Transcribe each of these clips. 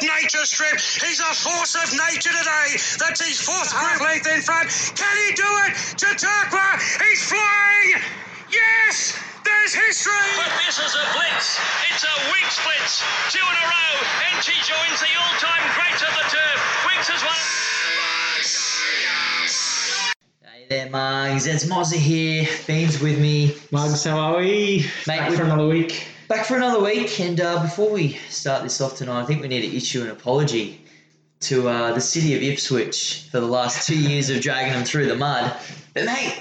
that nature strip. He's a force of nature today. That's his fourth group length in front. Can he do it? Chautauqua, he's flying. Yes, there's history. But this is a blitz. It's a Weeks blitz. Two in a row, and she joins the all-time greats of the turf. Weeks has won. There, Mugs. It's Mozzie here. Bean's with me. Mugs, how are we? Mate, back for another week. Back for another week. And before we start this off tonight, I think we need to issue an apology to the city of Ipswich for the last 2 years of dragging them through the mud. But mate,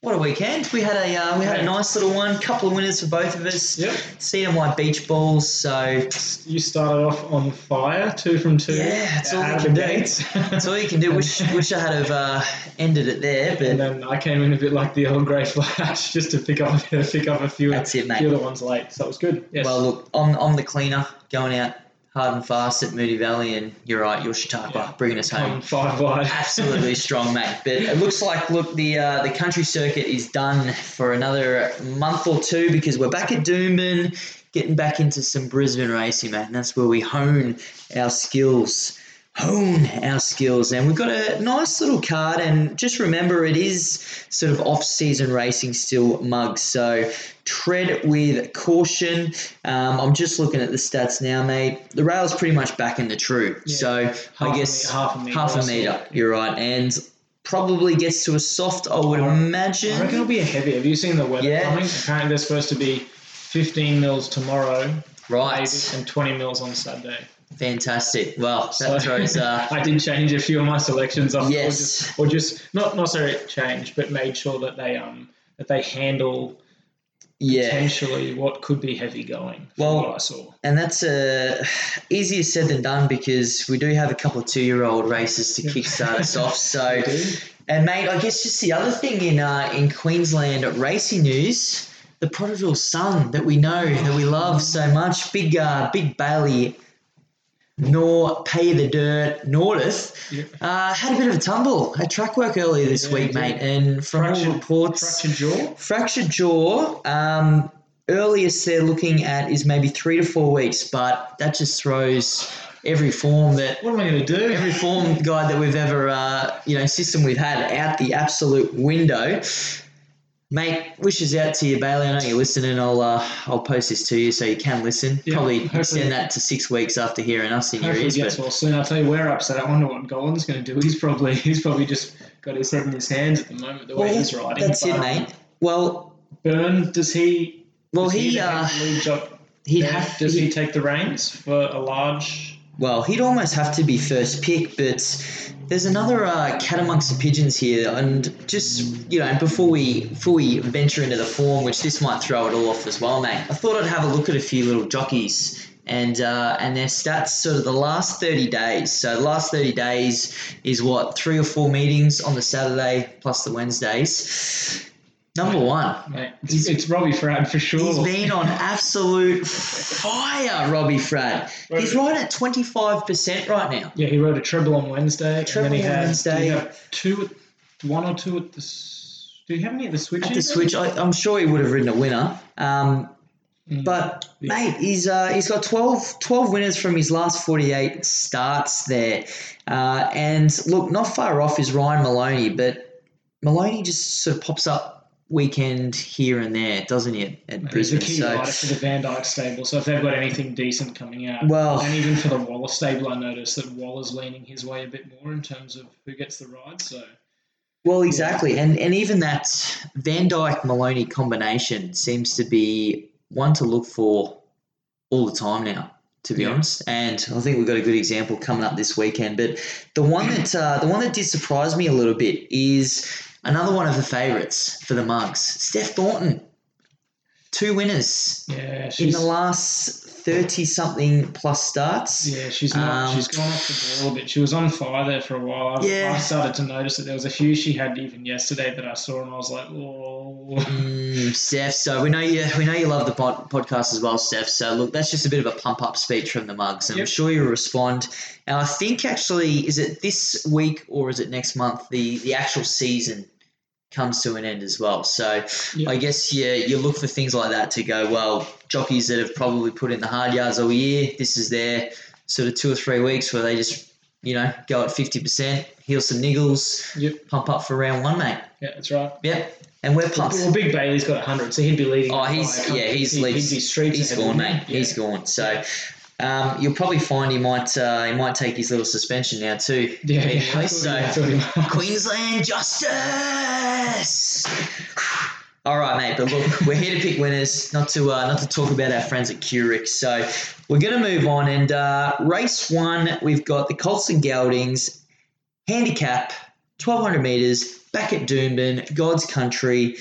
what a weekend! We had a nice little one. Couple of winners for both of us. Yep. CNY beach balls. So you started off on fire, 2 from 2. Yeah, that's all you can do. That's all you can do. Wish I had have ended it there. But and then I came in a bit like the old grey flash, just to pick up a few. That's it, mate. Few other ones late, so it was good. Yes. Well, look, I'm the cleaner, going out hard and fast at Moonee Valley, and you're right, you're Chautauqua, bringing us home. 5 wide. Absolutely strong, mate. But it looks like, look, the country circuit is done for another month or two because we're back at Doomben, getting back into some Brisbane racing, mate, and that's where we hone our skills. And we've got a nice little card, and just remember it is sort of off-season racing still, Mugs, so tread with caution. I'm just looking at the stats now, mate. The rail's pretty much back in the true, so I guess half a metre, you're right, and probably gets to a soft, I would imagine. I reckon it'll be a heavy. Have you seen the weather coming? Apparently they're supposed to be 15 mils tomorrow, right, and 20 mils on Saturday. Fantastic. Well, that throws... I did change a few of my selections. Yes. Or just not necessarily change, but made sure that they handle potentially what could be heavy going. Well, what I saw. And that's easier said than done because we do have a couple of 2-year-old races to kickstart us off. So, and mate, I guess just the other thing in Queensland racing news, the prodigal son that we know, that we love so much, big Bailey... nor pay the dirt North had a bit of a tumble at track work earlier this week, mate, and from all reports fractured jaw. Earliest they're looking at is maybe 3 to 4 weeks, but that just throws what am I going to do? Every form guide that we've ever system we've had out the absolute window. Mate, wishes out to you, Bailey. I know you're listening. I'll post this to you so you can listen. Yeah, probably extend that to 6 weeks after hearing us in your ears. Hopefully it gets well soon. I'll tell you, we're upset. I wonder what Golan's going to do. He's probably just got his head in his hands at the moment, the way he's riding. That's it, mate. Well, Byrne, does he? Well, does he take the reins for a large? Well, he'd almost have to be first pick, but there's another cat amongst the pigeons here, and just, you know, before we venture into the form, which this might throw it all off as well, mate, I thought I'd have a look at a few little jockeys and their stats sort of the last 30 days. So the last 30 days is what, 3 or 4 meetings on the Saturday plus the Wednesdays. Number one. Mate, it's Robbie Fradd for sure. He's been on absolute fire, Robbie Fradd. He's right at 25% right now. Yeah, he rode a treble on Wednesday. Do you have any at the switch? At the switch, I'm sure he would have ridden a winner. But, mate, he's got 12 winners from his last 48 starts there. And, look, not far off is Ryan Maloney, but Maloney just sort of pops up weekend here and there, doesn't he, at Brisbane? He's a key rider for the Van Dyke stable, so if they've got anything decent coming out, and even for the Waller stable, I noticed that Waller's leaning his way a bit more in terms of who gets the ride, so... Well, exactly, and even that Van Dyke-Maloney combination seems to be one to look for all the time now, to be honest, and I think we've got a good example coming up this weekend, but the one that did surprise me a little bit is... another one of the favourites for the Mugs, Steph Thornton. 2 winners in the last 30-something plus starts. Yeah, she's gone off the ball a bit. She was on fire there for a while. I started to notice that there was a few she had even yesterday that I saw, and I was like, whoa. Steph, so we know you love the podcast as well, Steph. So, look, that's just a bit of a pump-up speech from the Mugs, and I'm sure you'll respond. And I think actually, is it this week or is it next month, the actual season comes to an end as well. So I guess you look for things like that to go, well, jockeys that have probably put in the hard yards all year, this is their sort of 2 or 3 weeks where they just, you know, go at 50%, heal some niggles, yep, pump up for round one, mate. Yeah, that's right. Yep. And we're pumped. Well, Big Bailey's got 100, so he'd be leading. Oh, he's gone, mate. Yeah. He's gone. So you'll probably find he might take his little suspension now too. Yeah. Anyway, so Queensland justice. All right, mate. But look, we're here to pick winners, not to talk about our friends at Keurig. So we're going to move on, and race one, we've got the Colts and Geldings handicap 1,200 meters. Back at Doomben, God's country,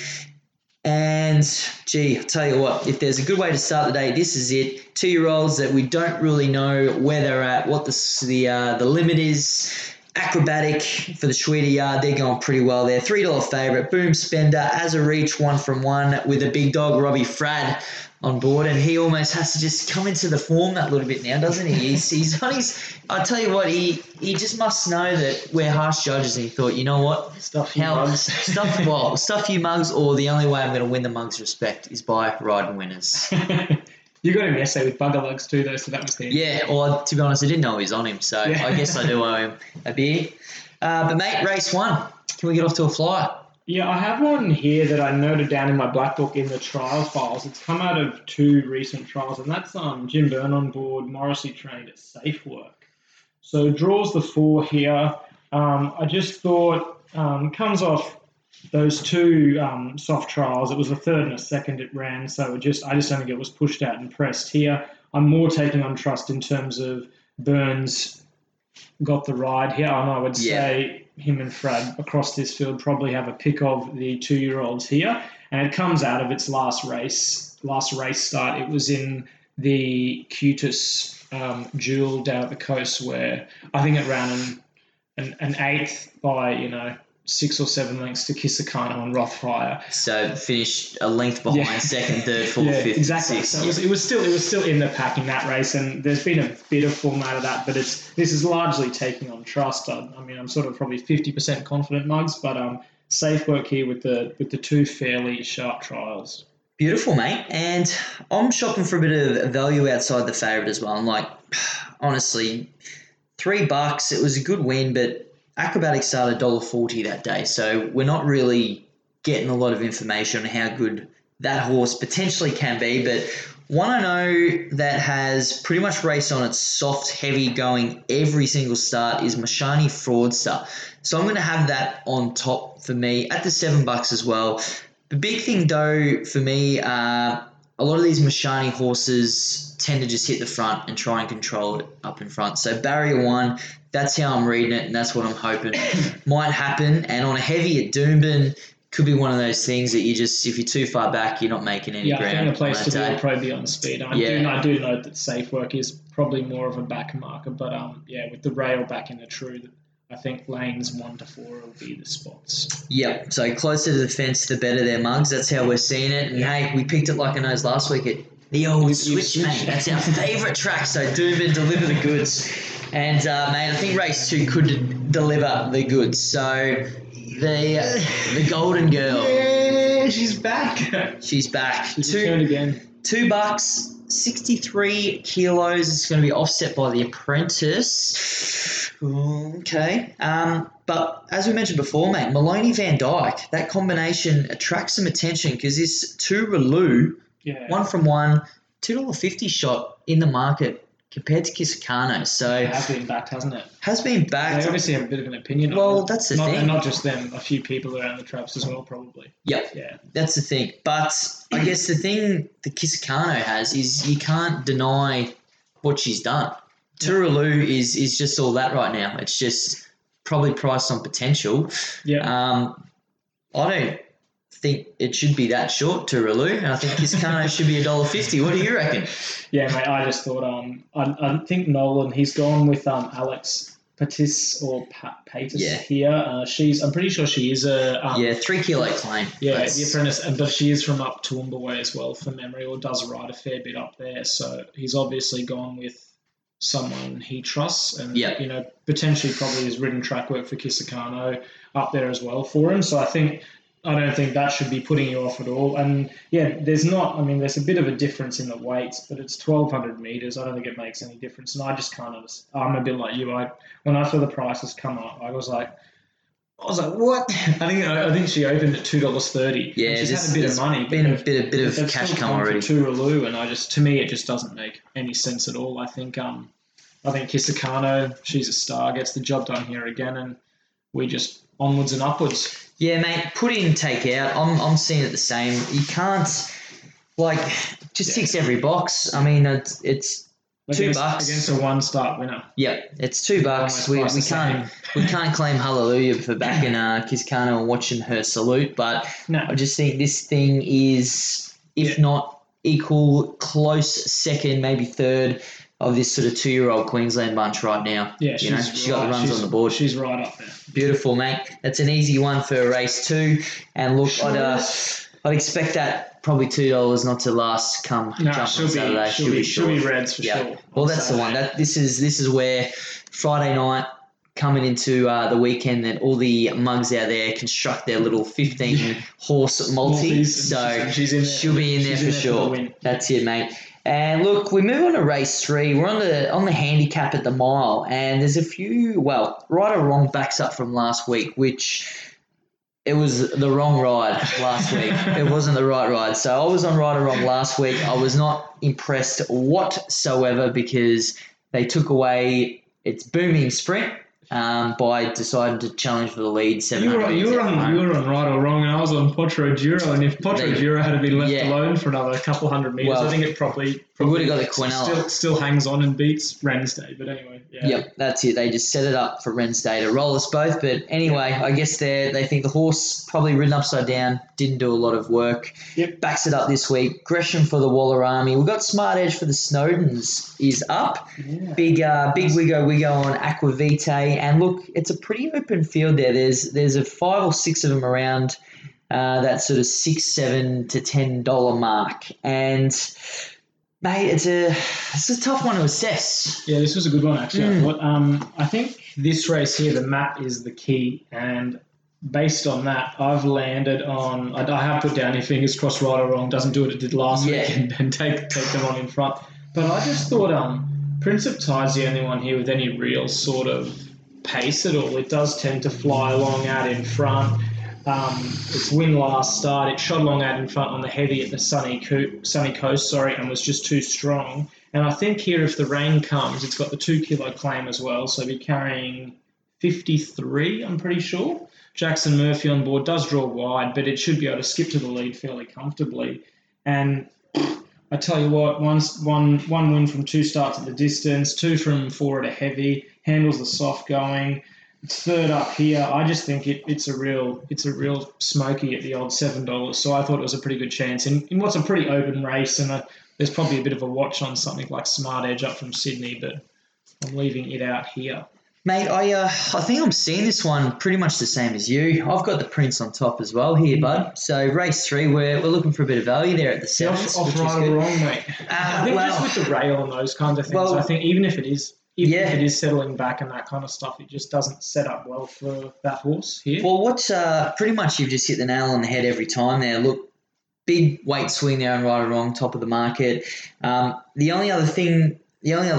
and gee, I'll tell you what, if there's a good way to start the day, this is it. 2-year-olds that we don't really know where they're at, what the limit is. Acrobatic for the Schweder yard, they're going pretty well there. $3 favourite, Boom Spender, as a reach, 1 from 1 with a big dog, Robbie Fradd, on board, and he almost has to just come into the form that little bit now, doesn't he? He's on his, I'll tell you what, he just must know that we're harsh judges, and he thought, you know what? Stuff you mugs, or the only way I'm going to win the mugs' respect is by riding winners. You got him yesterday with bugger lugs too, though, so that was there. Yeah, or to be honest, I didn't know he was on him, so yeah. I guess I do owe him a beer. But, mate, race one. Can we get off to a flyer? Yeah, I have one here that I noted down in my black book in the trial files. It's come out of 2 recent trials, and that's Jim Byrne on board, Morrissey trained at Safe Work. So draws the 4 here. I just thought comes off those 2 soft trials. It was a third and a second it ran, so I just don't think it was pushed out and pressed here. I'm more taking on trust in terms of Byrne's got the ride here, and I would say him and Fradd across this field probably have a pick of the 2-year-olds here, and it comes out of its last race start. It was in the Cutis duel down at the coast, where I think it ran an 8th by 6 or 7 lengths to Kisikano and Rothfire. So finished a length behind, second, third, fourth, fifth, exactly. Sixth. So it was still in the pack in that race, and there's been a bit of form out of that, but this is largely taking on trust. I mean, I'm sort of probably 50% confident mugs, but Safe Work here with the 2 fairly sharp trials. Beautiful, mate. And I'm shopping for a bit of value outside the favourite as well. I'm like, honestly, $3. It was a good win, but Acrobatic started $1.40 that day, so we're not really getting a lot of information on how good that horse potentially can be. But one I know that has pretty much raced on its soft, heavy going every single start is Mashani Fraudster. So I'm going to have that on top for me at the $7 as well. The big thing though for me, a lot of these Mashani horses tend to just hit the front and try and control it up in front. So barrier 1, that's how I'm reading it, and that's what I'm hoping might happen. And on a heavy at Doomben, could be one of those things that you just, if you're too far back, you're not making any ground. Yeah, I found a place to be probably on speed. I do note that Safe Work is probably more of a back marker, but with the rail back in the true, I think lanes 1 to 4 will be the spots. Yep. So closer to the fence, the better their mugs. That's how we're seeing it. And hey, we picked it like a nose last week at the old Switch, mate. That's our favourite track. So Doomben, deliver the goods. And mate, I think race 2 could deliver the goods. So the Golden Girl. Yeah, she's back. She's back. She's returned again. $2, 63 kilos. It's going to be offset by the Apprentice. Okay. But as we mentioned before, mate, Maloney Van Dyke, that combination attracts some attention because this 2 Relou, 1 from 1, $2.50 shot in the market compared to Kisikano. So it has been backed, hasn't it? Has been backed. They obviously have a bit of an opinion on it. Well, that's the thing. And not just them, a few people around the traps as well, probably. Yep. Yeah. That's the thing. But I guess the thing that Kisikano has is you can't deny what she's done. Turaloo is just all that right now. It's just probably priced on potential. Yeah. I don't think it should be that short, Turaloo, and I think Kisikano should be $1.50. What do you reckon? Yeah, mate. I just thought I think Nolan, he's gone with Alex Patis or Patis here. I'm pretty sure she is a 3 kilo claim. Yeah, the Apprentice, but she is from up Toowoomba way as well from memory, or does ride a fair bit up there. So he's obviously gone with someone he trusts and, potentially probably has ridden track work for Kisikano up there as well for him. So I think I don't think that should be putting you off at all. And yeah, there's not, I mean, there's a bit of a difference in the weights, but it's 1,200 meters. I don't think it makes any difference. And I just kind of, I'm a bit like you. When I saw the prices come up, I was like, what? I think she opened at $2.30. Yeah, she's had a bit of money. Been a bit of cash come already. Tooraloo, and to me it just doesn't make any sense at all. I think Kisikano, she's a star, gets the job done here again, and we just onwards and upwards. Yeah, mate. Put in, take out. I'm seeing it the same. You can't fix every box. I mean, it's $2 against a one-start winner. Yeah, it's $2. We can't claim hallelujah for backing Kisikano and watching her salute, but no. I just think this thing is, if not equal, close second, maybe third of this sort of 2-year-old Queensland bunch right now. Yeah, she's got the runs on the board. She's right up there. Beautiful, mate. That's an easy one for race two, and look, I'd expect that. Probably $2 not to last come jump on Saturday. She'll be Reds for sure. Well, that's Saturday. The one. This is where Friday night coming into the weekend that all the mugs out there construct their little 15-horse multi. So she'll be in there for sure. That's it, mate. And look, we move on to race three. We're on the handicap at the mile, and there's a few, right or wrong backs up from last week, which... It was the wrong ride last week. It wasn't the right ride. So I was on right or wrong last week. I was not impressed whatsoever because they took away its booming sprint by deciding to challenge for the lead. You were on right or wrong, and I was on Potro Giro. And if Potro Giro had been left alone for another couple hundred metres, I think it probably would have got the Quinella. Still hangs on and beats Rensday. But anyway, that's it. They just set it up for Rensday to roll us both. But anyway, I guess they think the horse probably ridden upside down, didn't do a lot of work. Yep. Backs it up this week. Gresham for the Waller Army. We've got Smart Edge for the Snowdens is up. Yeah. Big Wiggo on Aqua Vitae. And look, it's a pretty open field there. There's a 5 or 6 of them around that sort of $6, $7 to $10 mark. And mate, it's a tough one to assess. Yeah, this was a good one actually. I think this race here, the map is the key. And based on that, I've landed on. I have put down here, fingers crossed, right or wrong, doesn't do what it did last week, and take them on in front. But I just thought Prince of Tide's the only one here with any real sort of pace at all. It does tend to fly long out in front. Its win last start, it shot long out in front on the heavy at the sunny coast, and was just too strong. And I think here, if the rain comes, it's got the 2 kilo claim as well, so be carrying 53, I'm pretty sure. Jackson Murphy on board does draw wide, but it should be able to skip to the lead fairly comfortably. And I tell you what, one win from 2 starts at the distance, 2 from 4 at a heavy, handles the soft going. It's third up here. I just think it's a real smoky at the old $7. So I thought it was a pretty good chance in what's a pretty open race, and there's probably a bit of a watch on something like Smart Edge up from Sydney, but I'm leaving it out here. Mate, I think I'm seeing this one pretty much the same as you. I've got the Prince on top as well here, bud. So race three, we're looking for a bit of value there at the sevens. Off right or wrong, mate. I think just with the rail and those kinds of things, I think even if it is settling back and that kind of stuff, it just doesn't set up well for that horse here. Well, pretty much you've just hit the nail on the head every time there. Look, big weight swing there on right or wrong, top of the market. The only other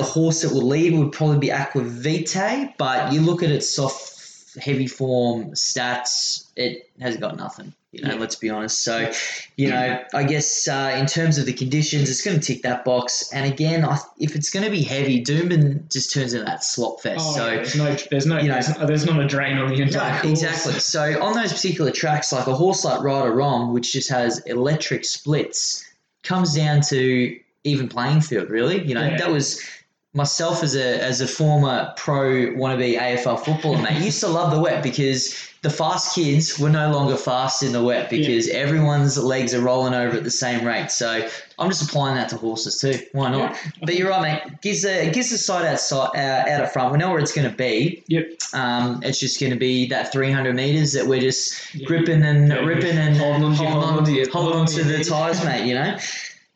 horse that will lead would probably be Aqua Vitae, but you look at its soft, heavy form stats, it has got nothing, let's be honest. So, I guess in terms of the conditions, it's going to tick that box. And again, if it's going to be heavy, Doomben just turns into that slop fest. There's not a drain on the entire course. Exactly. So on those particular tracks, like a horse like Right or Wrong, which just has electric splits, comes down to... even playing field, really. That was myself as a former pro wannabe AFL footballer, mate. Used to love the wet because the fast kids were no longer fast in the wet because everyone's legs are rolling over at the same rate. So I'm just applying that to horses too. Why not? Yeah. But you're right, mate. Gives the side out of front. We know where it's going to be. Yep. It's just going to be that 300 metres that we're just gripping and ripping and holding on to the tyres, mate.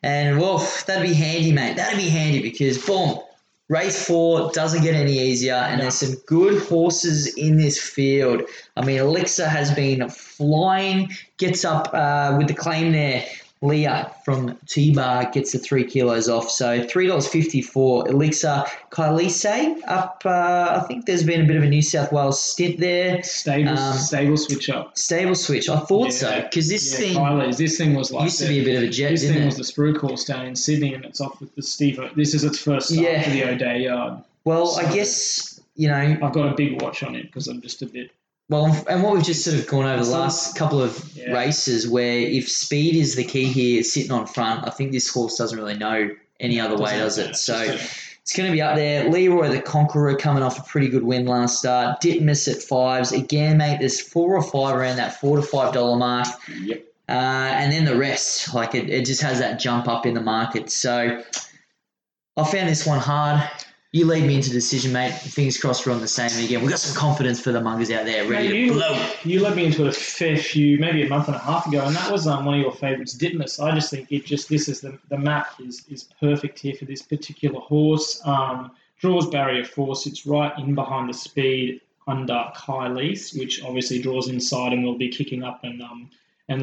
And, that'd be handy, mate. That'd be handy because, boom, Race 4 doesn't get any easier, and there's some good horses in this field. I mean, Elixir has been flying, gets up with the claim there. Leah from T-Bar gets the 3 kilos off. So $3.50 for Elixir. Kylise up, I think there's been a bit of a New South Wales stint there. Stable switch up. Stable switch. I thought so because this thing was like used to be a bit of a jet, didn't it? This thing was the Spruik horse down in Sydney and it's off with the Stevo. This is its first start for the O'Day Yard. Well, so I guess, you know. I've got a big watch on it because I'm just a bit. Well, and what we've just sort of gone over the last couple of races where if speed is the key here, sitting on front, I think this horse doesn't really know any other way, does it? So it's going to be up there. Leroy the Conqueror coming off a pretty good win last start. Ditmas at fives. Again, mate, there's 4 or 5 around that $4 to $5 mark. Yep. And then the rest, like it just has that jump up in the market. So I found this one hard. You lead me into decision, mate. Fingers crossed we're on the same again. We've got some confidence for the mongers out there ready to blow. You led me into a fair few, maybe a month and a half ago, and that was one of your favourites, Ditmas. I just think this is the map is perfect here for this particular horse. Draws barrier four, sits right in behind the speed under Kylise, which obviously draws inside and will be kicking up and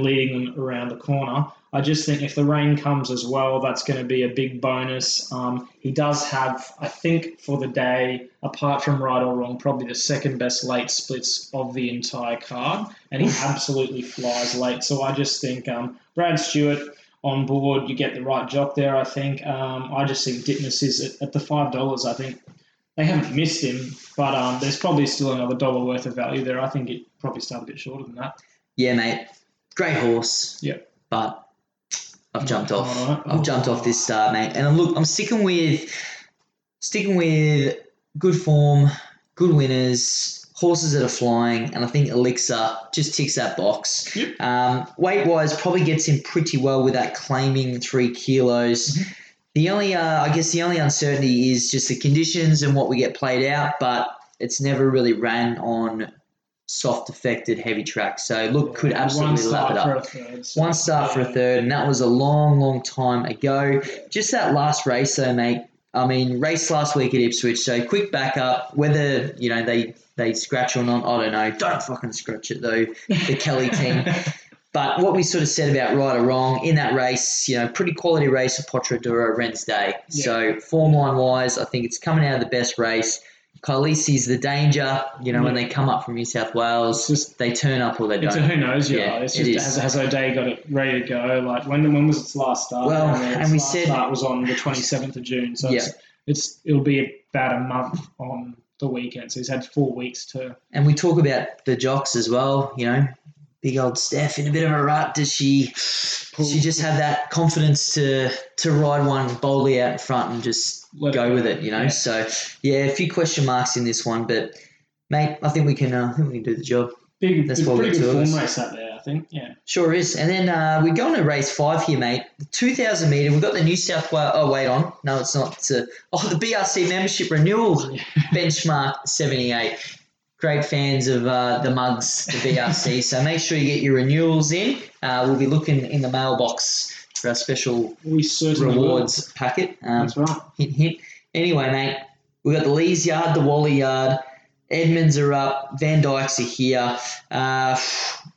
leading them around the corner. I just think if the rain comes as well, that's going to be a big bonus. He does have, I think, for the day, apart from Right or Wrong, probably the second best late splits of the entire card, and he absolutely flies late. So I just think Brad Stewart on board, you get the right jock there, I think. I just think Ditmas is at the $5, I think. They haven't missed him, but there's probably still another dollar worth of value there. I think it probably started a bit shorter than that. Yeah, mate. Great horse. Yeah. But I've jumped off. I've jumped off this start, mate. And look, I'm sticking with good form, good winners, horses that are flying, and I think Elixir just ticks that box. Yep. Weight-wise, probably gets in pretty well with that claiming 3 kilos. Mm-hmm. The only, I guess, the only uncertainty is just the conditions and what we get played out, but it's never really ran on soft affected heavy track, so look, could absolutely lap it up. One start for a third, and that was a long time ago. Just that last race though, mate, I mean, race last week at Ipswich, so quick back up, whether you know they scratch or not, I don't know. Don't fucking scratch it though, the Kelly team. But what we sort of said about Right or Wrong in that race, you know, pretty quality race for Potro Giro, Rensday. Yeah. So form line wise, I think it's coming out of the best race. Kylisi's the danger, you know, when they come up from New South Wales, just, they turn up or they don't. It's a who knows, it's just, it is. Has O'Day got it ready to go? Like, when was its last start? Well, and we said... Its last start was on the 27th of June, so it'll be about a month on the weekend, so he's had 4 weeks to... And we talk about the jocks as well, you know, big old Steph in a bit of a rut. Does she just have that confidence to ride one boldly out in front and just go with it, you know? Yeah. So, a few question marks in this one, but, mate, I think we can do the job. That's what we're doing. Big form race up there, I think, yeah. Sure is. And then we go on to race 5 here, mate. The 2,000 metre, we've got the New South Wales – oh, wait on. No, it's not. The BRC membership renewal benchmark 78. Great fans of the mugs, the BRC. So make sure you get your renewals in. We'll be looking in the mailbox for our special rewards packet. That's right. Hint, hint. Anyway, mate, we've got the Lees Yard, the Wally Yard. Edmonds are up. Van Dykes are here.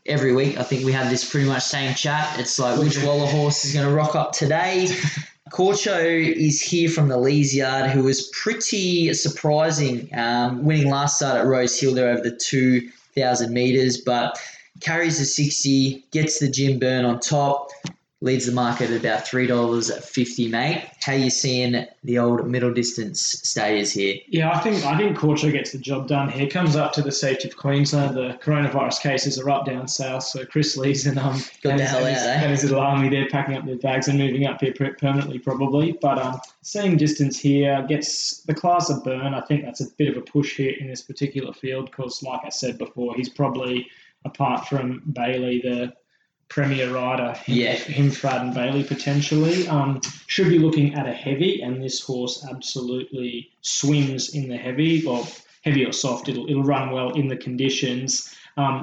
Every week, I think we have this pretty much same chat. It's like which Waller horse is going to rock up today. Corcho is here from the Lees Yard, who was pretty surprising, winning last start at Rose Hill there over the 2,000 metres, but carries the 60, gets the Jim Byrne on top, leads the market at about $3.50, mate. How you seeing the old middle distance stayers here? Yeah, I think Corcho gets the job done here. Comes up to the safety of Queensland. The coronavirus cases are up down south, so Chris Lees and his little army, they're packing up their bags and moving up here permanently probably. But same distance here, gets the class of Byrne. I think that's a bit of a push here in this particular field because, like I said before, he's probably, apart from Bailey, the premier rider, him, Fradd and Bailey potentially. Should be looking at a heavy, and this horse absolutely swims in the heavy, well, heavy or soft. It'll run well in the conditions,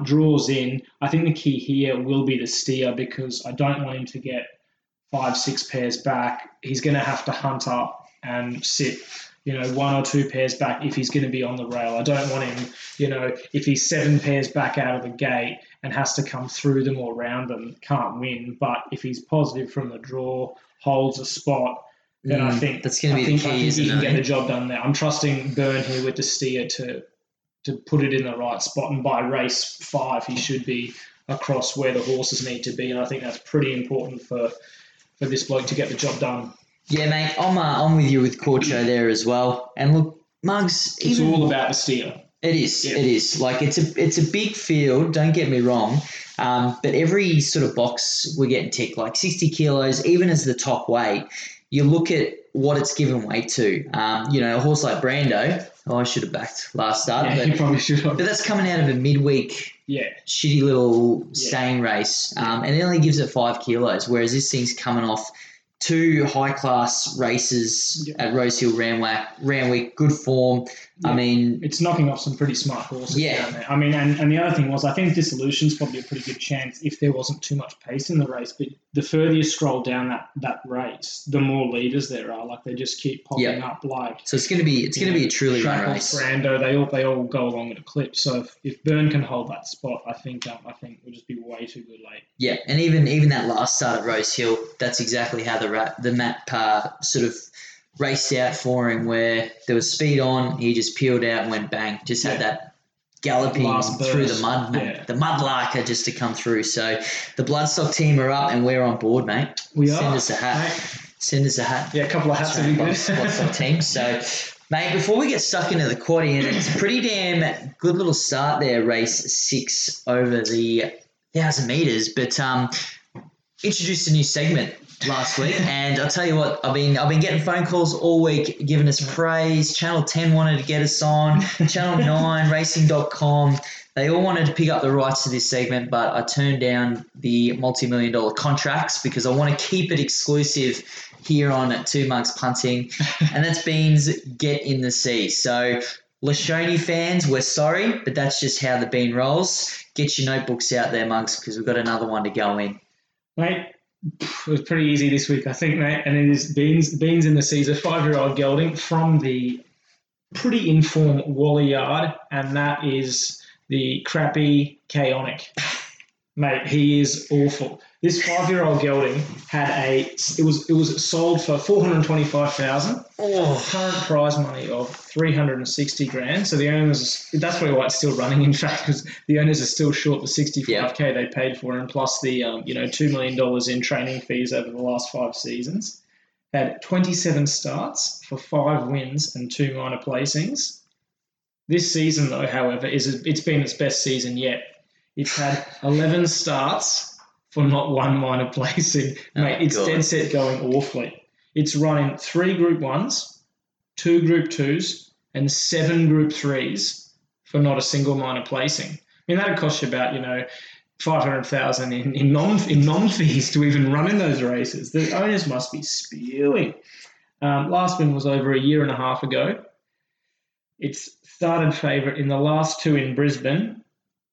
draws in. I think the key here will be the steer because I don't want him to get 5-6 pairs back. He's going to have to hunt up and sit you know, one or two pairs back if he's going to be on the rail. I don't want him, you know, if he's seven pairs back out of the gate and has to come through them or round them, can't win. But if he's positive from the draw, holds a spot, then I think that's going to be the key. He can get the job done there. I'm trusting Byrne here with the steer to put it in the right spot, and by race 5 he should be across where the horses need to be, and I think that's pretty important for this bloke to get the job done. Yeah, mate, I'm with you with Corcho there as well. And look, Muggs... It's all about the steer. It is, yeah. It is. Like, it's a big field, don't get me wrong, but every sort of box we're getting ticked, like 60 kilos, even as the top weight, you look at what it's given weight to. You know, a horse like Brando... Oh, I should have backed last start. Yeah, you probably should have. But that's coming out of a midweek shitty little staying race, and it only gives it 5 kilos, whereas this thing's coming off 2 high-class races at Rosehill Randwick, good form. Yeah. I mean... It's knocking off some pretty smart horses down there. I mean, and the other thing was I think Dissolution's probably a pretty good chance if there wasn't too much pace in the race, but the further you scroll down that race, the more leaders there are. Like, they just keep popping up. Like, so it's going to be a truly run race. Brando, they all go along at a clip. So if Byrne can hold that spot, I think we'll just be way too good late. Yeah, and even that last start at Rosehill, that's exactly how the map sort of raced out for him, where there was speed on, he just peeled out and went bang. Just had that galloping through the mud, mate. Yeah. The mudlarker just to come through. So the Bloodstock team are up and we're on board, mate. We are. Send us a hat. Mate. Send us a hat. Yeah, a couple of hats would be good. Bloodstock team. So, mate, before we get stuck into the quaddie, and it's a pretty damn good little start there, race 6 over the 1,000 metres, but introduced a new segment last week, and I'll tell you what, I've been getting phone calls all week giving us praise. Channel 10 wanted to get us on, Channel 9, Racing.com, they all wanted to pick up the rights to this segment, but I turned down the multi-million-dollar contracts because I want to keep it exclusive here on Two Mugs Punting, and that's Bean's Get in the Sea. So Lashoni fans, we're sorry, but that's just how the Bean rolls. Get your notebooks out there, Mugs, because we've got another one to go in. Right. It was pretty easy this week, I think, mate. And it is Beans in the Sea, a 5-year-old gelding from the pretty informed Wally Yard, and that is the crappy Chaotic. Mate, he is awful. This 5-year-old gelding was sold for $425,000. Oh. Current prize money of $360,000. So the owners, that's probably why it's still running. In fact, because the owners are still short the $65,000 they paid for him, plus the $2 million in training fees over the last 5 seasons. Had 27 starts for 5 wins and 2 minor placings. This season, though, however, it's been its best season yet. It's had 11 starts. For not one minor placing, mate. It's dead set going awfully. It's running 3 Group 1s, 2 Group 2s, and 7 Group 3s for not a single minor placing. I mean, that'd cost you about, you know, $500,000 in non fees to even run in those races. The owners must be spewing. Last win was over a year and a half ago. It's started favourite in the last 2 in Brisbane,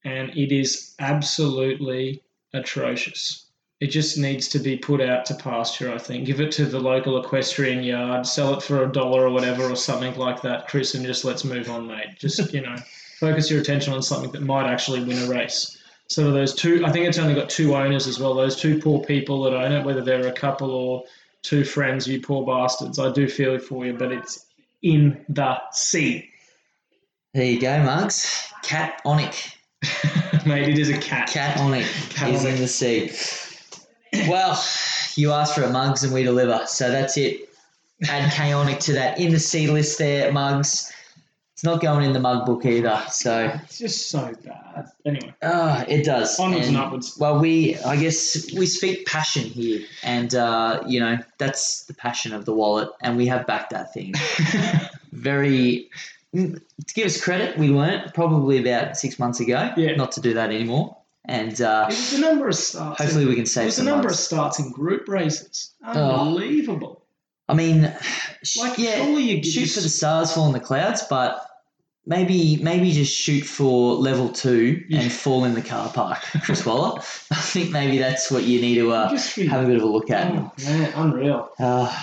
and it is absolutely atrocious. It just needs to be put out to pasture, I think. Give it to the local equestrian yard, sell it for $1 or whatever or something like that, Chris, and just let's move on, mate. Just, you know, focus your attention on something that might actually win a race. So those 2, I think it's only got 2 owners as well, those 2 poor people that own it, whether they're a couple or 2 friends, you poor bastards. I do feel it for you, but it's in the sea. There you go, Mugs. Cat-onic. Mate, it is a cat. Cat-onic is in the sea. Well, you asked for a Mugs and we deliver, so that's it. Add Chaotic to that in the sea list there, Mugs. It's not going in the mug book either, so it's just so bad. Anyway, it does. Onwards and upwards. Well, I guess we speak passion here, and you know, that's the passion of the wallet, and we have backed that thing. Very. To give us credit, we weren't probably about 6 months ago. Yeah. Not to do that anymore. And it was the number of starts. Hopefully, we can save. It was the number of starts in group races. Unbelievable. I mean, surely you shoot for the stars, fall in the clouds, but Maybe just shoot for level 2 and fall in the car park, Chris Waller. I think maybe that's what you need to have a bit of a look at. Oh, man, unreal.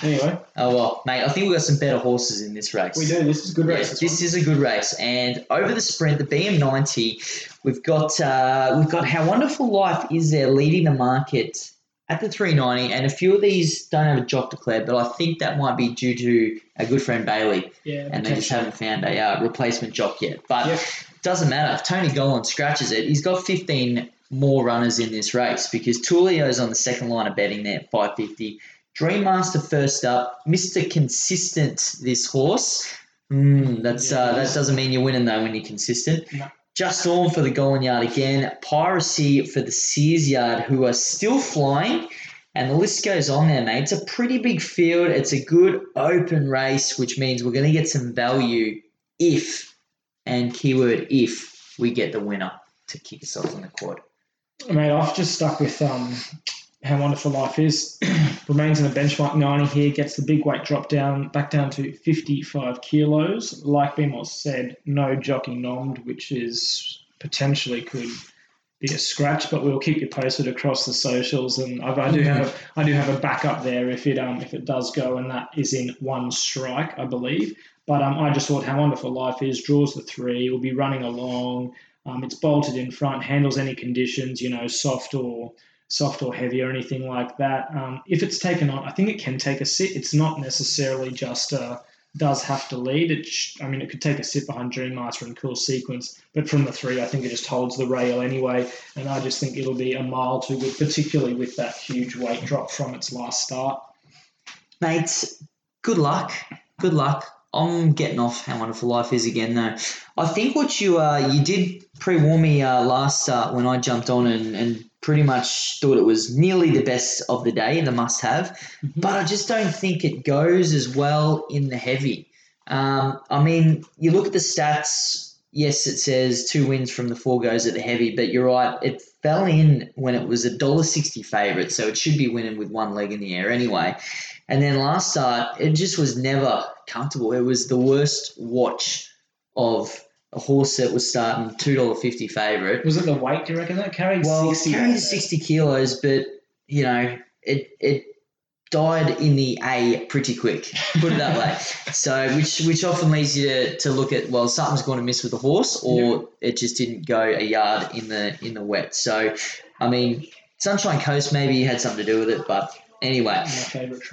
Anyway. Oh, well, mate, I think we've got some better horses in this race. We do. This is a good race. This is a good race. And over the sprint, the BM90, we've got How Wonderful Life Is there leading the market at the 390, and a few of these don't have a jock declared, but I think that might be due to a good friend Bailey, and they just haven't found a replacement jock yet. But it doesn't matter. If Tony Golan scratches it, he's got 15 more runners in this race because Tulio's on the second line of betting there at 550. Dream Master first up, Mr. Consistent, this horse. That doesn't mean you're winning, though, when you're consistent. No. Just Storm for the Golan Yard again. Piracy for the Sears Yard, who are still flying. And the list goes on there, mate. It's a pretty big field. It's a good open race, which means we're going to get some value if, and keyword if, we get the winner to kick us off on the quad. Mate, I've just stuck with How Wonderful Life Is. Remains in the benchmark 90 here. Gets the big weight drop down, back down to 55 kilos. Like Beamore said, no jockey nommed, which is potentially could be a scratch, but we'll keep you posted across the socials. And I do have a backup there if it does go, and that is in One Strike, I believe. But I just thought How Wonderful Life Is draws the 3. Will be running along. It's bolted in front, handles any conditions, soft or heavy or anything like that. If it's taken on, I think it can take a sit. It's not necessarily just does have to lead. It could take a sit behind Dream Master and Cool Sequence, but from the 3, I think it just holds the rail anyway, and I just think it'll be a mile too good, particularly with that huge weight drop from its last start. Mate, good luck. I'm getting off How Wonderful Life Is again, though. I think what you did pre-warn me last start when I jumped on and pretty much thought it was nearly the best of the day and the must-have, but I just don't think it goes as well in the heavy. You look at the stats, yes, it says 2 wins from the 4 goes at the heavy, but you're right, it fell in when it was a $1.60 favourite, so it should be winning with one leg in the air anyway. And then last start, it just was never comfortable. It was the worst watch of a horse that was starting $2.50 favourite. Was it the weight, do you reckon? That carried 60 kilos, but, it died in the A pretty quick, put it that way. So which often leads you to look at, well, something's going to miss with the horse or it just didn't go a yard in the wet. So, Sunshine Coast maybe had something to do with it, but... Anyway,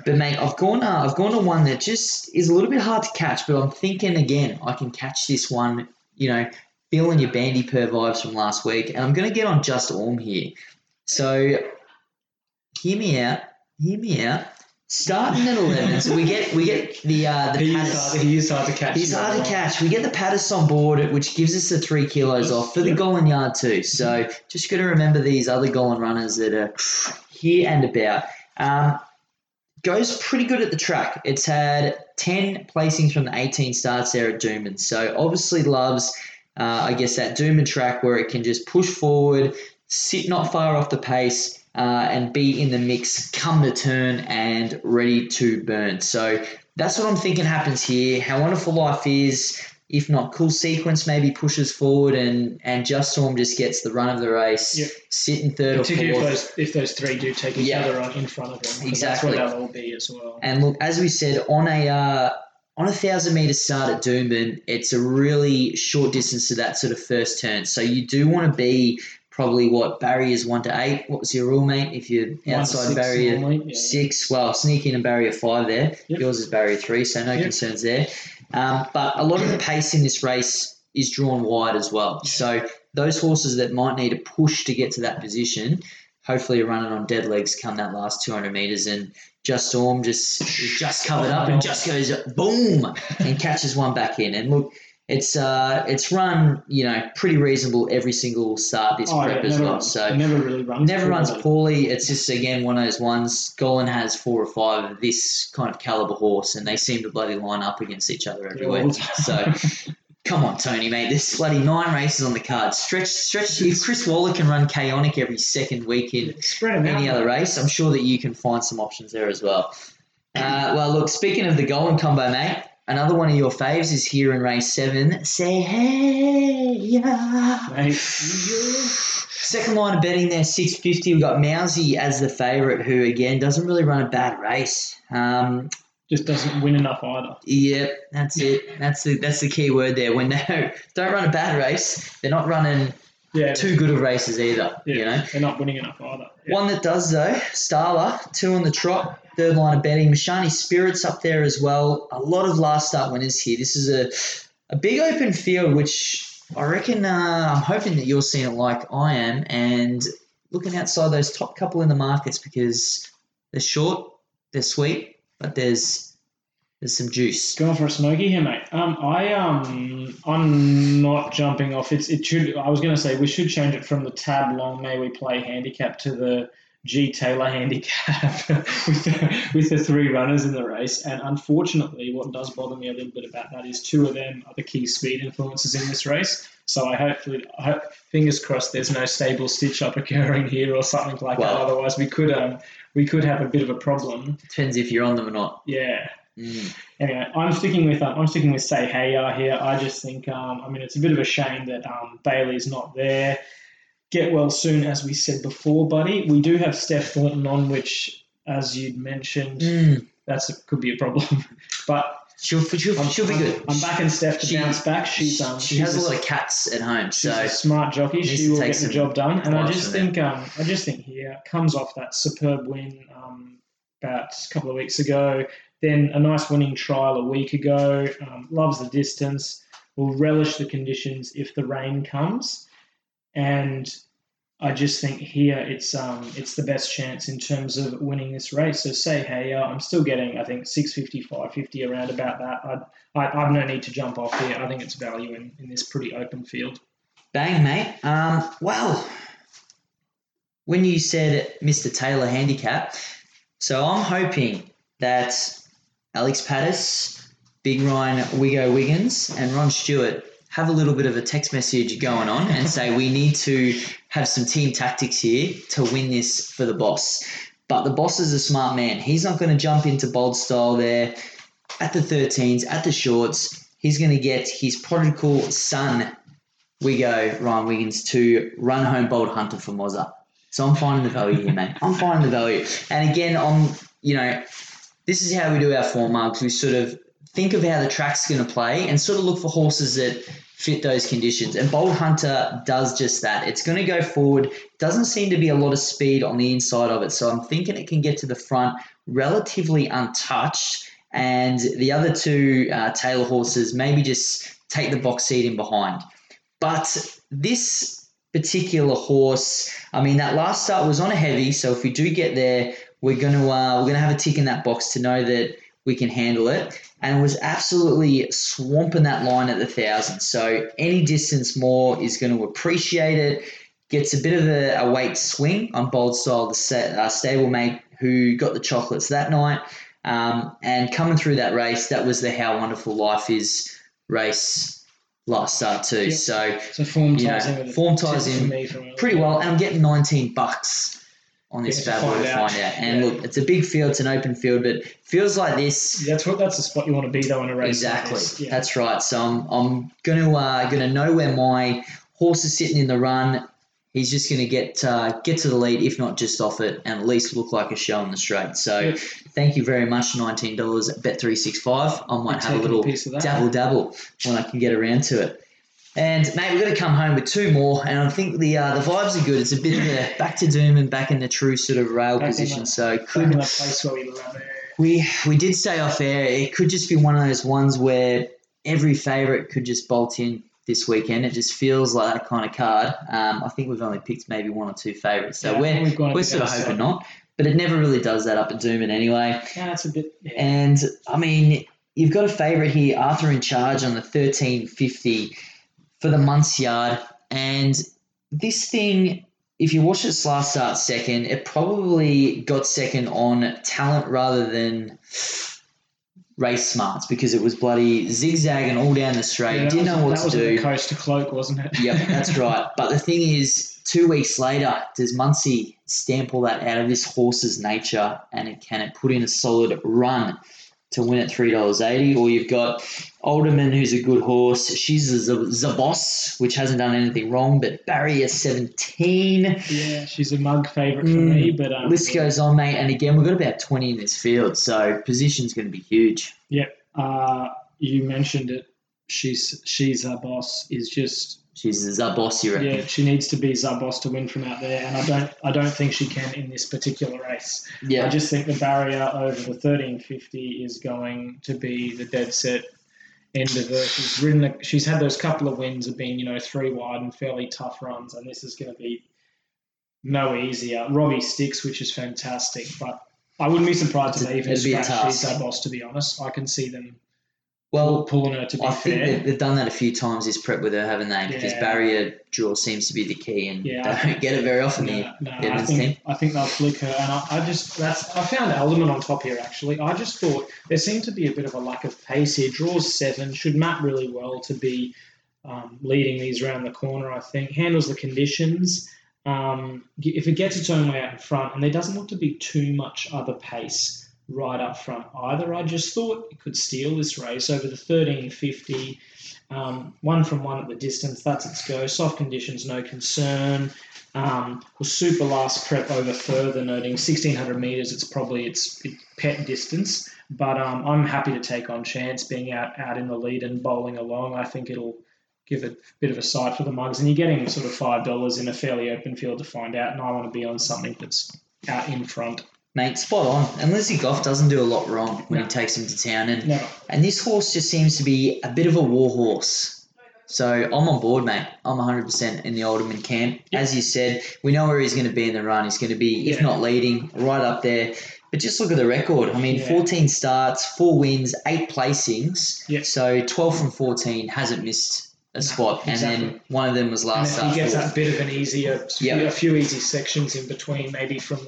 but mate, I've gone to one that just is a little bit hard to catch, but I'm thinking again, I can catch this one, feeling your Bandipur vibes from last week, and I'm going to get on Just Orm here. So hear me out. Starting at 11, so we get the Patterson. He's hard to catch. We get the Patterson on board, which gives us the 3 kilos off for the Golan Yard too. So just got to remember these other Golan runners that are here and about. Goes pretty good at the track. It's had 10 placings from the 18 starts there at Doomben. So obviously loves, that Doomben track where it can just push forward, sit not far off the pace, and be in the mix, come to turn and ready to burn. So that's what I'm thinking happens here. How Wonderful Life Is, if not Cool Sequence, maybe pushes forward and Just Storm just gets the run of the race, sit in third or fourth. If those 3 do take each other on in front of them. Exactly. That's what that will be as well. And look, as we said, on a 1,000-metre start at Doomben, it's a really short distance to that sort of first turn. So you do want to be probably what, barriers 1 to 8. What was your rule, mate? If you're outside barrier 6, well, sneak in a barrier 5 there. Yep. Yours is barrier 3, so no concerns there. But a lot of the pace in this race is drawn wide as well. So those horses that might need a push to get to that position, hopefully are running on dead legs come that last 200 metres, and Just Storm is just covered up and just goes boom and catches one back in. And look, it's run pretty reasonable every single start this prep as well. So it never really runs. Never runs poorly. It's just again one of those ones. Golan has 4 or 5 of this kind of caliber horse, and they seem to bloody line up against each other every week. So come on, Tony, mate. There's bloody 9 races on the card. Stretch. If Chris Waller can run Chaotic every second week in any other race, I'm sure that you can find some options there as well. Well, look. Speaking of the Golan combo, mate. Another one of your faves is here in race 7. Say Heya. Hey. Second line of betting there, 650. We've got Mousy as the favourite, who, again, doesn't really run a bad race. Just doesn't win enough either. Yep, that's it. That's the key word there. When they don't run a bad race, they're not running too good of races either. Yeah, you know? They're not winning enough either. Yeah. One that does, though, Starla, 2 on the trot. Third line of betting. Mashani Spirit's up there as well. A lot of last start winners here. This is a big open field, which I reckon I'm hoping that you're seeing it like I am and looking outside those top couple in the markets because they're short, they're sweet, but there's some juice. Going for a smoky here, mate. I'm not jumping off. I was going to say we should change it from the tab long may we play handicap to the G. Taylor handicap with the three runners in the race. And unfortunately, what does bother me a little bit about that is two of them are the key speed influences in this race. So I hope, fingers crossed, there's no stable stitch-up occurring here or something like that. Otherwise, we could have a bit of a problem. Depends if you're on them or not. Yeah. Mm. Anyway, I'm sticking with Say Heya here. I just think it's a bit of a shame that Bailey's not there. Get well soon, as we said before, buddy. We do have Steph Thornton on, which, as you'd mentioned, could be a problem. But she'll be good. I'm backing Steph to bounce back. She has a lot of cats at home. She's a smart jockey. She will get the job done. And I just think here comes off that superb win about a couple of weeks ago. Then a nice winning trial a week ago. Loves the distance. Will relish the conditions if the rain comes. And I just think here it's the best chance in terms of winning this race. So Say Heya, I'm still getting, I think, 650, 550 around about that. I've no need to jump off here. I think it's value in this pretty open field. Bang, mate. Well, when you said Mr. Taylor handicap, so I'm hoping that Alex Pattis, Big Ryan Wigo Wiggins, and Ron Stewart have a little bit of a text message going on and say we need to have some team tactics here to win this for the boss. But the boss is a smart man. He's not going to jump into Bold Style there at the 13s, at the shorts. He's going to get his prodigal son, Wigo Ryan Wiggins, to run home Bold Hunter for Mozza. So I'm finding the value here, mate. I'm finding the value. And again, this is how we do our form marks. We sort of think of how the track's going to play and sort of look for horses that fit those conditions. And Bold Hunter does just that. It's going to go forward. Doesn't seem to be a lot of speed on the inside of it. So I'm thinking it can get to the front relatively untouched. And the other two Taylor horses maybe just take the box seat in behind. But this particular horse, that last start was on a heavy. So if we do get there, we're going to have a tick in that box to know that we can handle it. And was absolutely swamping that line at the 1,000. So any distance more is going to appreciate it. Gets a bit of a weight swing on Bold Style, the stablemate who got the chocolates that night. And coming through that race, that was the How Wonderful Life Is race last start too. Yep. So form ties in pretty well. And I'm getting $19. On this bad boy to find out. And look, it's a big field, it's an open field, but feels like this. Yeah, that's the spot you want to be though in a race. Exactly, like yeah. That's right. So I'm gonna know where my horse is sitting in the run. He's just gonna get to the lead, if not just off it, and at least look like a show on the straight. So Thank you very much, $19 at Bet365. I might have a little dabble when I can get around to it. And, mate, we've got to come home with two more, and I think the vibes are good. It's a bit of a back to doom and back in the true sort of rail back position. Back in the place where we love it. We did stay off air. It could just be one of those ones where every favourite could just bolt in this weekend. It just feels like that kind of card. I think we've only picked maybe one or two favourites. So we're sort of hoping not. But it never really does that up at Doomben anyway. Yeah, it's a bit... Yeah. And, you've got a favourite here, Arthur in Charge on the 1350 for the month's yard. And this thing, if you watch its last start second, it probably got second on talent rather than race smarts because it was bloody zigzagging all down the straight. Didn't know what to do. That was the coast to cloak, wasn't it? Yep, that's right. But the thing is, 2 weeks later, does Muncie stamp all that out of this horse's nature and can it put in a solid run to win at $3.80, or you've got Alderman, who's a good horse. She's the boss, which hasn't done anything wrong, but barrier 17. Yeah, she's a mug favourite for me. But list goes on, mate. And again, we've got about 20 in this field, so position's going to be huge. Yep. You mentioned it. She's our boss is just... She's the boss, you reckon? Yeah, she needs to be the boss to win from out there, and I don't think she can in this particular race. Yeah. I just think the barrier over the 1350 is going to be the dead set end of her. She's had those couple of wins of being, three wide and fairly tough runs, and this is going to be no easier. Robbie sticks, which is fantastic, but I wouldn't be surprised if they even scratch she's our boss, to be honest. I can see them... Well, pulling her, to be fair. I think they've done that a few times this prep with her, haven't they? Because barrier draw seems to be the key, and they don't get it very often. I think they'll flick her. And I found Alderman on top here, actually. I just thought there seemed to be a bit of a lack of pace here. Draws 7, should map really well to be leading these round the corner, I think. Handles the conditions. If it gets its own way out in front, and there doesn't look to be too much other pace right up front either. I just thought it could steal this race over the 1350. 1 from 1 at the distance, that's its go. Soft conditions, no concern. Was super last prep over further, noting 1,600 metres, it's probably its pet distance. But I'm happy to take on Chance being out in the lead and bowling along. I think it'll give a bit of a side for the mugs. And you're getting sort of $5 in a fairly open field to find out, and I want to be on something that's out in front. Mate, spot on. And Lizzie Goff doesn't do a lot wrong when he takes him to town. And this horse just seems to be a bit of a war horse. So I'm on board, mate. I'm 100% in the Alderman camp. Yep. As you said, we know where he's going to be in the run. He's going to be, if not leading, right up there. But just look at the record. I mean, 14 starts, 4 wins, 8 placings. Yep. So 12 from 14 hasn't missed a spot, and then one of them was last start. He gets that bit of an easier, a few easy sections in between, maybe from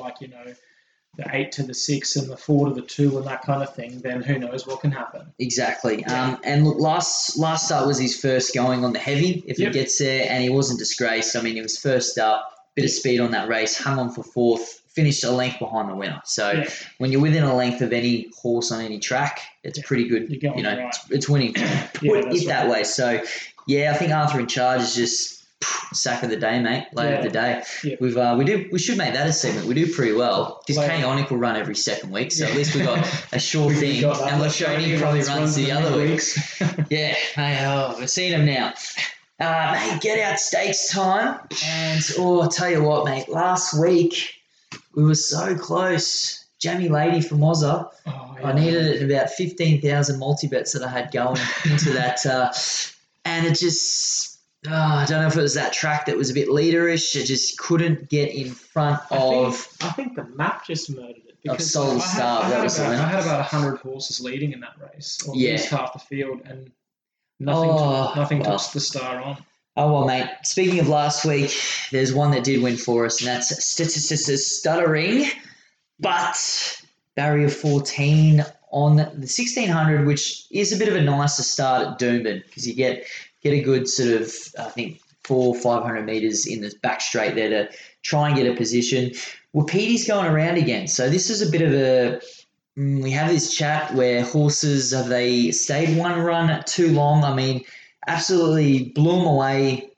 the 8 to the 6 and the 4 to the 2 and that kind of thing, then who knows what can happen. Exactly. And look, last start was his first going on the heavy, if he gets there, and he wasn't disgraced. I mean, he was first up, bit of speed on that race, hung on for fourth, finished a length behind the winner. So when you're within a length of any horse on any track, it's pretty good. Right. It's winning. That way. So, I think Arthur in Charge is just... Sack of the day, mate. Load of the day. Yeah. We should make that a segment. We do pretty well. This Chaotic will run every second week, so at least we got a sure thing. And Mashani probably runs the other weeks. We're seeing him now. Mate, get out stakes time. And I'll tell you what, mate. Last week we were so close. Jamie Lady from Mozza. I needed it in about 15,000 multi bets that I had going into that, and it just. I don't know if it was that track that was a bit leaderish. It just couldn't get in front of... I think the map just murdered it. Because Solid Star. I had about 100 horses leading in that race, or at least half the field, and nothing took the star on. Oh, well, mate, speaking of last week, there's one that did win for us, and that's Stuttering, but barrier 14 on the 1,600, which is a bit of a nicer start at Doomben, because you get a good sort of, I think, 400 or 500 metres in the back straight there to try and get a position. Wapidi's going around again. So this is a bit of a – we have this chat where horses, have they stayed one run too long? I mean, absolutely blew them away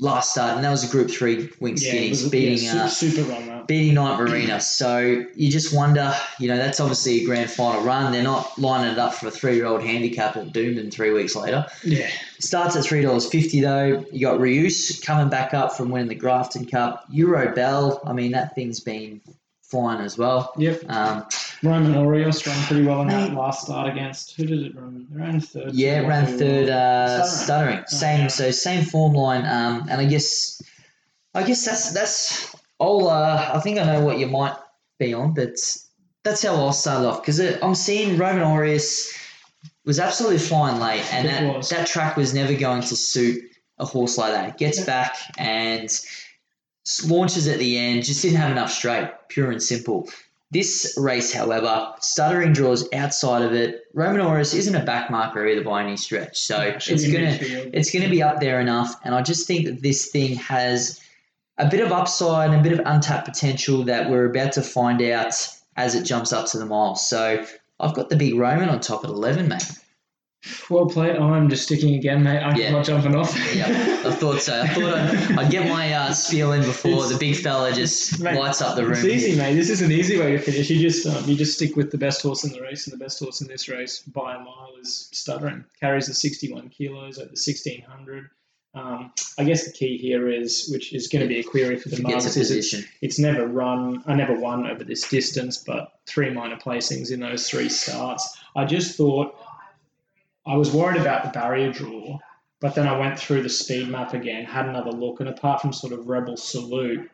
last start, and that was a Group 3 wing skinnies beating Knight Marina. So you just wonder, that's obviously a grand final run. They're not lining it up for a 3-year-old handicap at Doomben 3 weeks later. Yeah. Starts at $3.50 though. You got Reus coming back up from winning the Grafton Cup. Euro Bell, I mean, that thing's been flying as well. Yep. Roman Aureus ran pretty well in that last start against. Who did it run? It ran third. Yeah, it ran third. Stuttering. Same form line. And I guess that's. I think I know what you might be on, but that's how I'll start off, because I'm seeing Roman Aureus was absolutely flying late, and that track was never going to suit a horse like that. It gets back and launches at the end. Just didn't have enough straight. Pure and simple. This race, however, Stuttering draws outside of it. Roman Aureus isn't a backmarker either by any stretch, so it's gonna be up there enough. And I just think that this thing has a bit of upside and a bit of untapped potential that we're about to find out as it jumps up to the mile. So I've got the big Roman on top at 11, mate. Well played. Oh, I'm just sticking again, mate. I'm not jumping off. Yeah, I thought so. I thought I'd get my spiel in before the big fella just lights up the room. It's easy, mate. This is an easy way to finish. You just stick with the best horse in the race, and the best horse in this race by a mile is Stuttering. Carries the 61 kilos at the 1,600. I guess the key here is, which is going to be a query for the marks, is it's never won over this distance, but three minor placings in those three starts. I just thought I was worried about the barrier draw, but then I went through the speed map again, had another look, and apart from sort of Rebel Salute,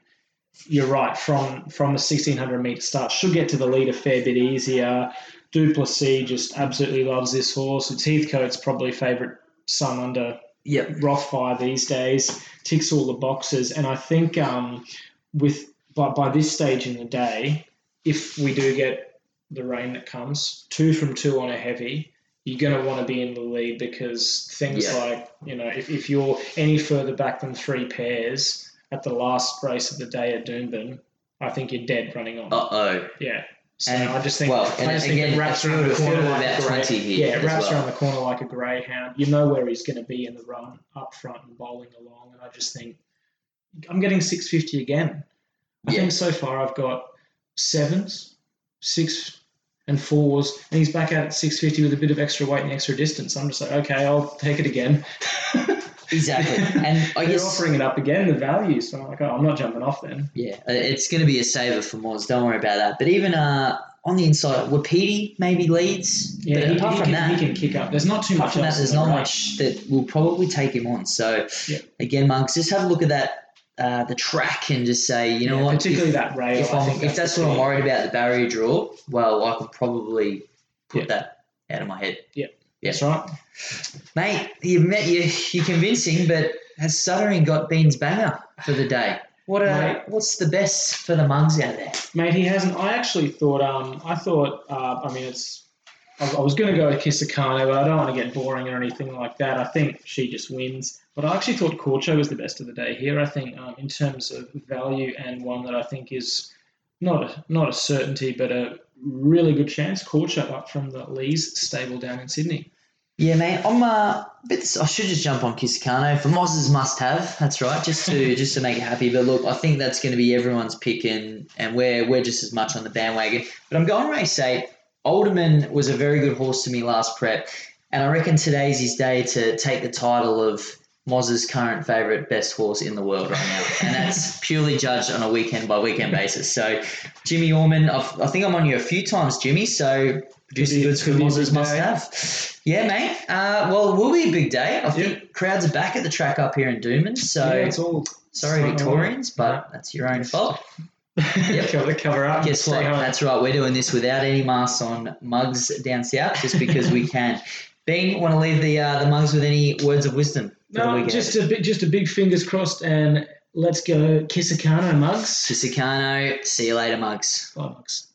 you're right, from the 1,600-metre start, should get to the lead a fair bit easier. Duplessis just absolutely loves this horse. It's Heathcote's probably favourite son under Rothfire these days, ticks all the boxes, and I think by this stage in the day, if we do get the rain that comes, 2 from 2 on a heavy, you're going to want to be in the lead because things like, if you're any further back than three pairs at the last race of the day at Doomben, I think you're dead running on. Uh-oh. Yeah. So and I just think, it wraps around the corner like a greyhound. Yeah, it wraps around the corner like a greyhound. You know where he's going to be in the run up front and bowling along. And I just think, I'm getting 650 again. I think so far I've got 7s, 6 and 4s, and he's back out at 650 with a bit of extra weight and extra distance. I'm just like, okay, I'll take it again. Exactly. And I guess offering it up again, the value. So I'm like, oh, I'm not jumping off then. Yeah, it's going to be a saver for Moors. Don't worry about that. But even on the inside, Wapiti maybe leads. Yeah, but he can kick up. There's not too much. Much that will probably take him on. So, again, Marks, just have a look at that. The track and just say, what? Particularly that rail. If that's what I'm worried about, the barrier draw, well, I could probably put that out of my head. Yeah. That's right. Mate, you're convincing, but has Stuttering got Bean's banger for the day? What's the best for the mugs out there? Mate, he hasn't. I actually thought, I was going to go with Kisikano, but I don't want to get boring or anything like that. I think she just wins. But I actually thought Corcho was the best of the day here. I think in terms of value and one that I think is not a certainty but a really good chance, Corcho up from the Lees stable down in Sydney. Yeah, mate. I should just jump on Kisikano for Moz's must-have. That's right, just to make you happy. But look, I think that's going to be everyone's pick, and we're just as much on the bandwagon. But I'm going race 8. Alderman was a very good horse to me last prep, and I reckon today's his day to take the title of Moz's current favourite best horse in the world right now, and that's purely judged on a weekend-by-weekend basis. So Jimmy Orman, I think I'm on you a few times, Jimmy, so producing goods for Moz's must-have. Yeah, mate. Well, it will be a big day. I think crowds are back at the track up here in Doomben, so sorry Victorians, but that's your own fault. Yep. Cover up. Guess what? That's right. We're doing this without any masks on, mugs down south, just because we can. Bean, want to leave the mugs with any words of wisdom? No, just a big fingers crossed, and let's go Kisikano, mugs. Kisikano, see you later, mugs. Bye, mugs.